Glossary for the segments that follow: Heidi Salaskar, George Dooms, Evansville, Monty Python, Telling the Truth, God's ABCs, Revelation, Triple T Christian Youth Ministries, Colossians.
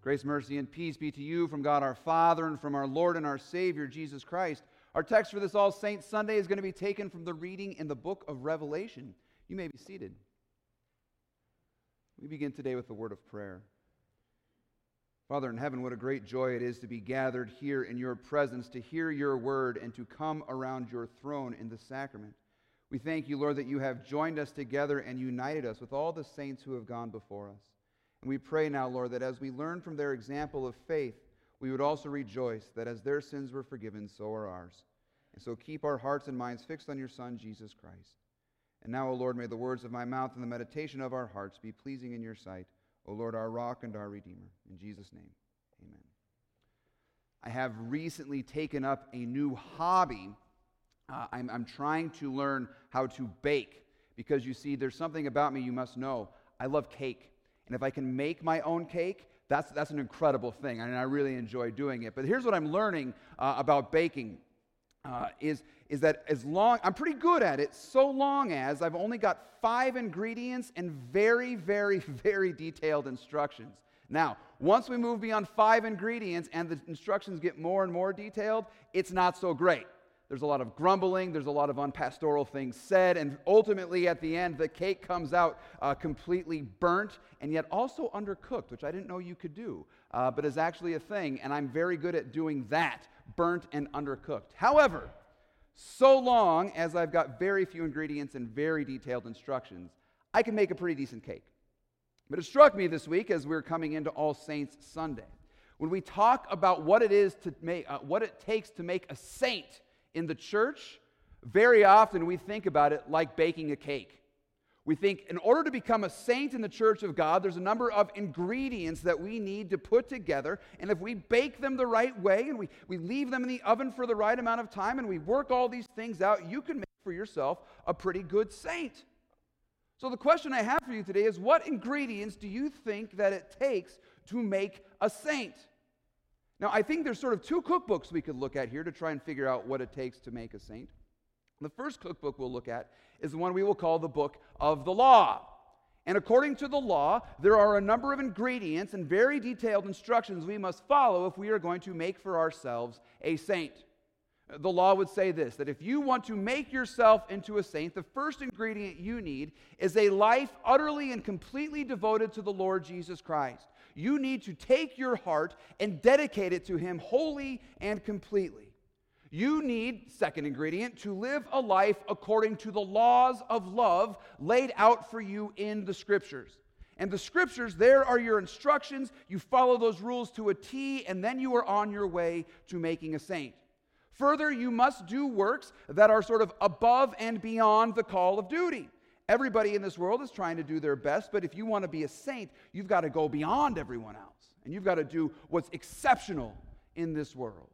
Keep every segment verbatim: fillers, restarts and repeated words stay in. Grace, mercy, and peace be to you from God our Father and from our Lord and our Savior, Jesus Christ. Our text for this All Saints Sunday is going to be taken from the reading in the book of Revelation. You may be seated. We begin today with the word of prayer. Father in heaven, what a great joy it is to be gathered here in your presence, to hear your word, and to come around your throne in the sacrament. We thank you, Lord, that you have joined us together and united us with all the saints who have gone before us. And we pray now, Lord, that as we learn from their example of faith, we would also rejoice that as their sins were forgiven, so are ours. And so keep our hearts and minds fixed on your Son, Jesus Christ. And now, O Lord, may the words of my mouth and the meditation of our hearts be pleasing in your sight, O Lord, our rock and our Redeemer. In Jesus' name, amen. I have recently taken up a new hobby. Uh, I'm, I'm trying to learn how to bake, because you see, there's something about me you must know. I love cake, and if I can make my own cake, that's that's an incredible thing, and I really enjoy doing it. But here's what I'm learning uh, about baking uh, is is that as long I'm pretty good at it, so long as I've only got five ingredients and very, very, very detailed instructions. Now, once we move beyond five ingredients and the instructions get more and more detailed, it's not so great. There's a lot of grumbling, there's a lot of unpastoral things said, and ultimately at the end, the cake comes out uh, completely burnt and yet also undercooked, which I didn't know you could do, uh, but is actually a thing, and I'm very good at doing that, burnt and undercooked. However, so long as I've got very few ingredients and very detailed instructions, I can make a pretty decent cake. But it struck me this week as we were coming into All Saints Sunday, when we talk about what it is to make, uh, what it takes to make a saint in the church, very often we think about it like baking a cake. We think in order to become a saint in the church of God, there's a number of ingredients that we need to put together, and if we bake them the right way and we, we leave them in the oven for the right amount of time and we work all these things out, you can make for yourself a pretty good saint. So the question I have for you today is, what ingredients do you think that it takes to make a saint? Now, I think there's sort of two cookbooks we could look at here to try and figure out what it takes to make a saint. The first cookbook we'll look at is the one we will call the Book of the Law. And according to the law, there are a number of ingredients and very detailed instructions we must follow if we are going to make for ourselves a saint. The law would say this, that if you want to make yourself into a saint, the first ingredient you need is a life utterly and completely devoted to the Lord Jesus Christ. You need to take your heart and dedicate it to Him wholly and completely. You need, second ingredient, to live a life according to the laws of love laid out for you in the Scriptures. And the Scriptures, there are your instructions. You follow those rules to a T, and then you are on your way to making a saint. Further, you must do works that are sort of above and beyond the call of duty. Everybody in this world is trying to do their best, but if you want to be a saint, you've got to go beyond everyone else, and you've got to do what's exceptional in this world.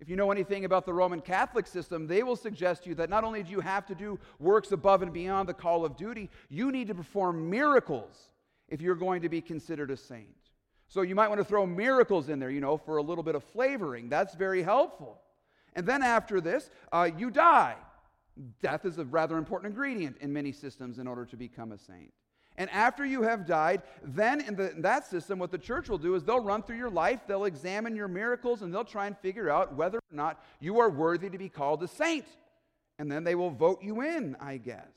If you know anything about the Roman Catholic system, they will suggest to you that not only do you have to do works above and beyond the call of duty, you need to perform miracles if you're going to be considered a saint. So you might want to throw miracles in there, you know, for a little bit of flavoring. That's very helpful. And then after this, uh, you die. Death is a rather important ingredient in many systems in order to become a saint. And after you have died, then in, the, in that system, what the church will do is they'll run through your life, they'll examine your miracles, and they'll try and figure out whether or not you are worthy to be called a saint. And then they will vote you in, I guess.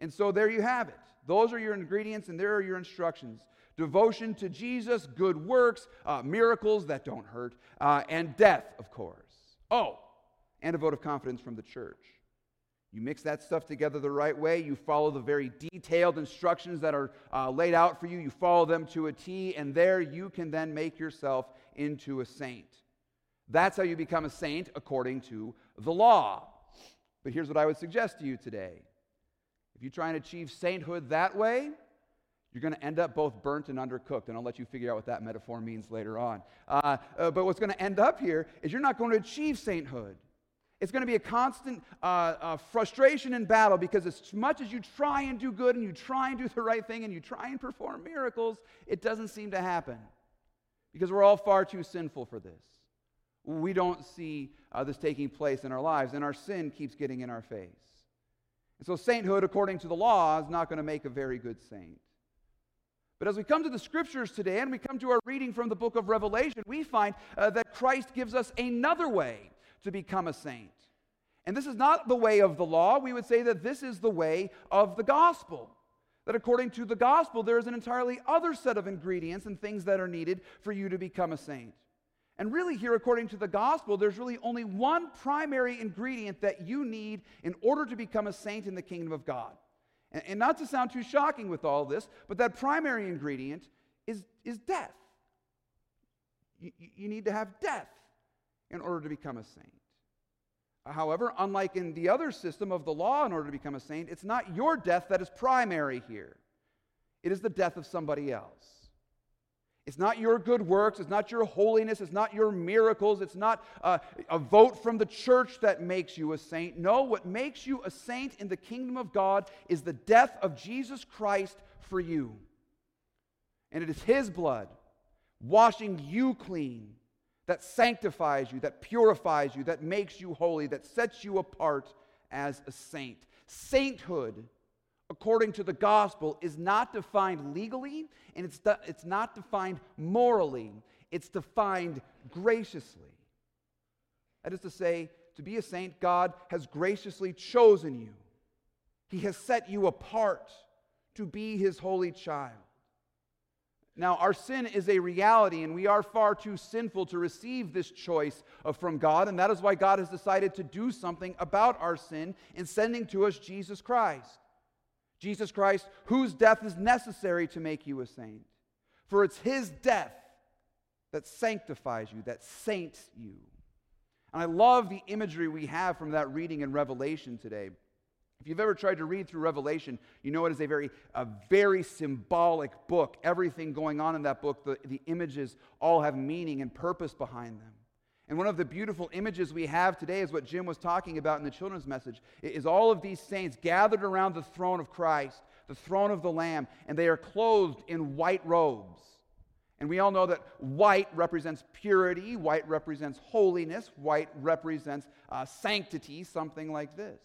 And so there you have it. Those are your ingredients, and there are your instructions. Devotion to Jesus, good works, uh, miracles that don't hurt, uh, and death, of course. Oh, and a vote of confidence from the church. You mix that stuff together the right way, you follow the very detailed instructions that are uh, laid out for you, you follow them to a T, and there you can then make yourself into a saint. That's how you become a saint according to the law. But here's what I would suggest to you today. If you try and achieve sainthood that way, you're going to end up both burnt and undercooked, and I'll let you figure out what that metaphor means later on. Uh, uh, but what's going to end up here is you're not going to achieve sainthood. It's going to be a constant uh, uh, frustration and battle, because as much as you try and do good and you try and do the right thing and you try and perform miracles, it doesn't seem to happen, because we're all far too sinful for this. We don't see uh, this taking place in our lives, and our sin keeps getting in our face. And so sainthood, according to the law, is not going to make a very good saint. But as we come to the scriptures today and we come to our reading from the book of Revelation, we find uh, that Christ gives us another way to become a saint. And this is not the way of the law. We would say that this is the way of the gospel. That according to the gospel, there is an entirely other set of ingredients and things that are needed for you to become a saint. And really here, according to the gospel, there's really only one primary ingredient that you need in order to become a saint in the kingdom of God. And not to sound too shocking with all this, but that primary ingredient is, is death. You, you need to have death in order to become a saint. However, unlike in the other system of the law, in order to become a saint, it's not your death that is primary here. It is the death of somebody else. It's not your good works, it's not your holiness, it's not your miracles, it's not uh, a vote from the church that makes you a saint. No, what makes you a saint in the kingdom of God is the death of Jesus Christ for you. And it is His blood washing you clean that sanctifies you, that purifies you, that makes you holy, that sets you apart as a saint. Sainthood, according to the gospel, is not defined legally, and it's, de- it's not defined morally. It's defined graciously. That is to say, to be a saint, God has graciously chosen you. He has set you apart to be His holy child. Now, our sin is a reality, and we are far too sinful to receive this choice from God, and that is why God has decided to do something about our sin in sending to us Jesus Christ. Jesus Christ, whose death is necessary to make you a saint. For it's His death that sanctifies you, that saints you. And I love the imagery we have from that reading in Revelation today. If you've ever tried to read through Revelation, you know it is a very, a very symbolic book. Everything going on in that book, the, the images all have meaning and purpose behind them. And one of the beautiful images we have today is what Jim was talking about in the children's message, is all of these saints gathered around the throne of Christ, the throne of the Lamb, and they are clothed in white robes. And we all know that white represents purity, white represents holiness, white represents uh, sanctity, something like this.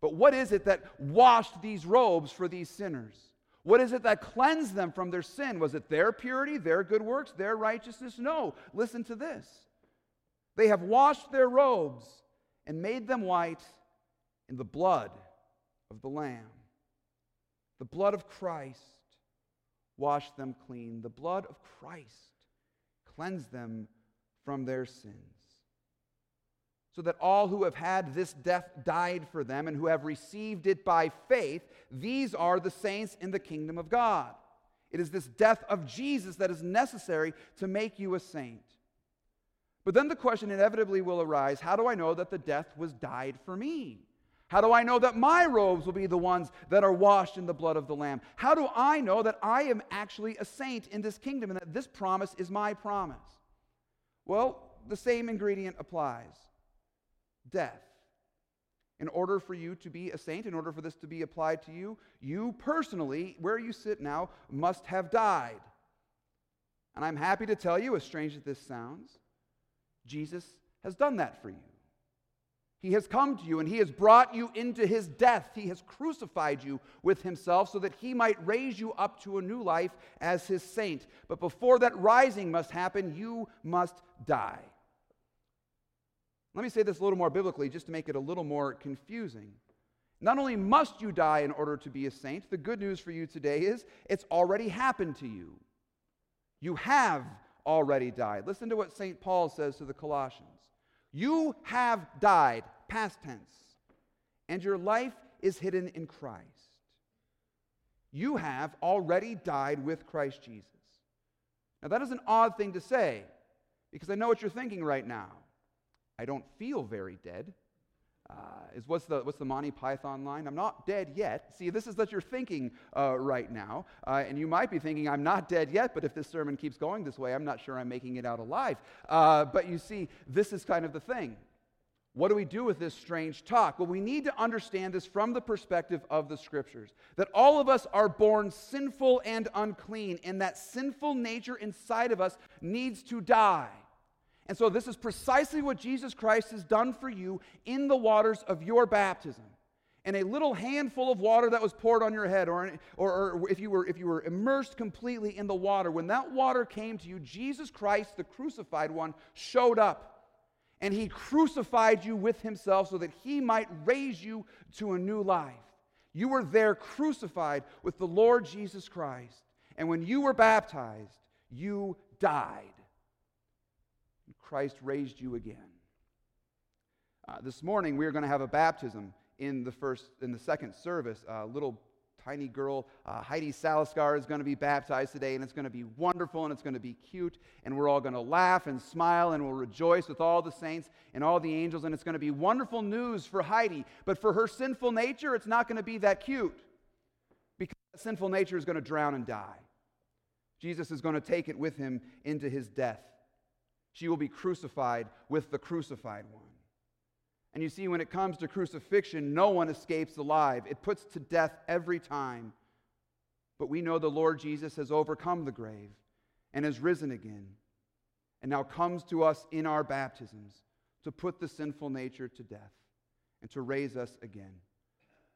But what is it that washed these robes for these sinners? What is it that cleansed them from their sin? Was it their purity, their good works, their righteousness? No, listen to this. They have washed their robes and made them white in the blood of the Lamb. The blood of Christ washed them clean. The blood of Christ cleansed them from their sins. So that all who have had this death died for them and who have received it by faith, these are the saints in the kingdom of God. It is this death of Jesus that is necessary to make you a saint. But then the question inevitably will arise, how do I know that the death was died for me? How do I know that my robes will be the ones that are washed in the blood of the Lamb? How do I know that I am actually a saint in this kingdom and that this promise is my promise? Well, the same ingredient applies. Death. In order for you to be a saint, in order for this to be applied to you, you personally, where you sit now, must have died. And I'm happy to tell you, as strange as this sounds, Jesus has done that for you. He has come to you and He has brought you into His death. He has crucified you with Himself so that He might raise you up to a new life as His saint. But before that rising must happen, you must die. Let me say this a little more biblically just to make it a little more confusing. Not only must you die in order to be a saint, the good news for you today is it's already happened to you. You have already died. Listen to what Saint Paul says to the Colossians. You have died, past tense, and your life is hidden in Christ. You have already died with Christ Jesus. Now that is an odd thing to say, because I know what you're thinking right now. I don't feel very dead. Uh, is what's the what's the Monty Python line? I'm not dead yet. See, this is what you're thinking uh, right now, uh, and you might be thinking, I'm not dead yet, but if this sermon keeps going this way, I'm not sure I'm making it out alive. Uh, but you see, this is kind of the thing. What do we do with this strange talk? Well, we need to understand this from the perspective of the Scriptures, that all of us are born sinful and unclean, and that sinful nature inside of us needs to die. And so this is precisely what Jesus Christ has done for you in the waters of your baptism. and a little handful of water that was poured on your head, or, or, or if you were if you were immersed completely in the water, when that water came to you, Jesus Christ, the crucified one, showed up, and he crucified you with himself so that he might raise you to a new life. You were there crucified with the Lord Jesus Christ, and when you were baptized, you died. Christ raised you again. Uh, this morning, we are going to have a baptism in the first, in the second service. A uh, little tiny girl, uh, Heidi Salaskar, is going to be baptized today, and it's going to be wonderful, and it's going to be cute, and we're all going to laugh and smile, and we'll rejoice with all the saints and all the angels, and it's going to be wonderful news for Heidi. But for her sinful nature, it's not going to be that cute, because that sinful nature is going to drown and die. Jesus is going to take it with him into his death. She will be crucified with the crucified one. And you see, when it comes to crucifixion, no one escapes alive. It puts to death every time. But we know the Lord Jesus has overcome the grave and has risen again, and now comes to us in our baptisms to put the sinful nature to death and to raise us again,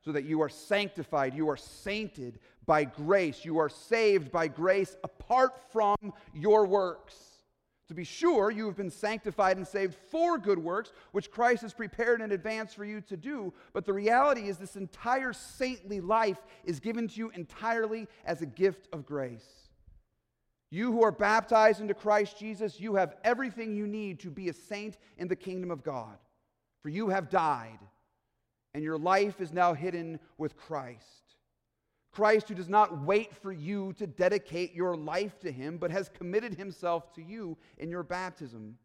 so that you are sanctified, you are sainted by grace, you are saved by grace apart from your works. To be sure, you have been sanctified and saved for good works, which Christ has prepared in advance for you to do. But the reality is, this entire saintly life is given to you entirely as a gift of grace. You who are baptized into Christ Jesus, you have everything you need to be a saint in the kingdom of God. For you have died, and your life is now hidden with Christ. Christ, who does not wait for you to dedicate your life to him, but has committed himself to you in your baptism.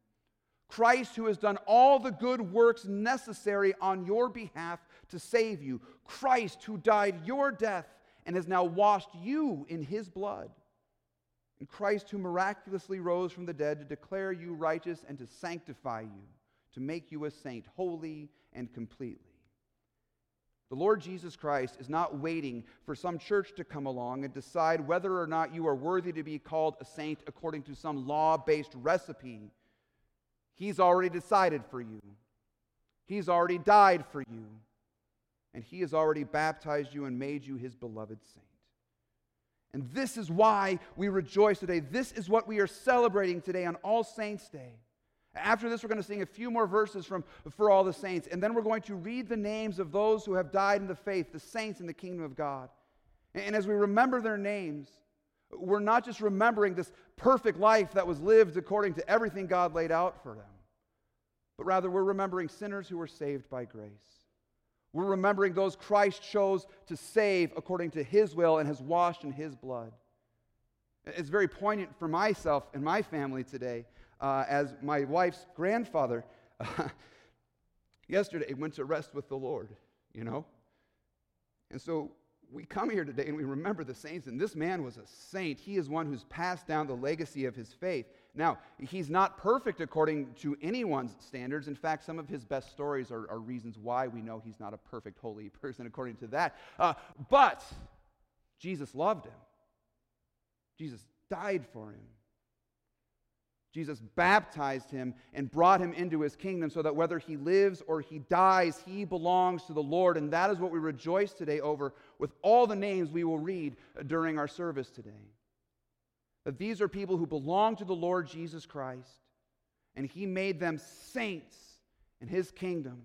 Christ, who has done all the good works necessary on your behalf to save you. Christ, who died your death and has now washed you in his blood. And Christ, who miraculously rose from the dead to declare you righteous and to sanctify you, to make you a saint, holy and completely. The Lord Jesus Christ is not waiting for some church to come along and decide whether or not you are worthy to be called a saint according to some law-based recipe. He's already decided for you. He's already died for you. And he has already baptized you and made you his beloved saint. And this is why we rejoice today. This is what we are celebrating today on All Saints' Day. After this, we're going to sing a few more verses from For All the Saints, and then we're going to read the names of those who have died in the faith, the saints in the kingdom of God. And as we remember their names, we're not just remembering this perfect life that was lived according to everything God laid out for them, but rather we're remembering sinners who were saved by grace. We're remembering those Christ chose to save according to his will and has washed in his blood. It's very poignant for myself and my family today. Uh, as my wife's grandfather uh, yesterday went to rest with the Lord, you know? And so we come here today and we remember the saints, and this man was a saint. He is one who's passed down the legacy of his faith. Now, he's not perfect according to anyone's standards. In fact, some of his best stories are, are reasons why we know he's not a perfect holy person according to that. Uh, but Jesus loved him. Jesus died for him. Jesus baptized him and brought him into his kingdom so that whether he lives or he dies, he belongs to the Lord. And that is what we rejoice today over with all the names we will read during our service today. That these are people who belong to the Lord Jesus Christ, and he made them saints in his kingdom,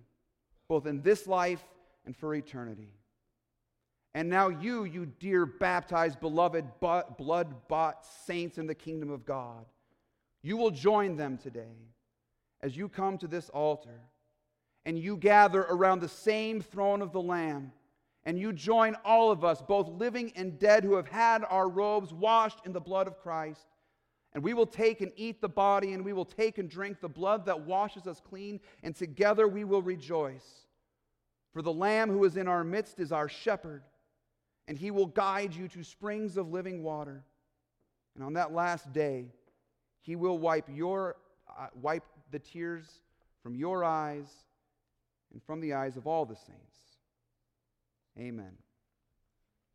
both in this life and for eternity. And now you, you dear baptized, beloved, blood-bought saints in the kingdom of God, you will join them today as you come to this altar and you gather around the same throne of the Lamb, and you join all of us, both living and dead, who have had our robes washed in the blood of Christ. And we will take and eat the body, and we will take and drink the blood that washes us clean, and together we will rejoice. For the Lamb who is in our midst is our shepherd, and he will guide you to springs of living water. And on that last day, He will wipe your uh, wipe the tears from your eyes and from the eyes of all the saints. Amen.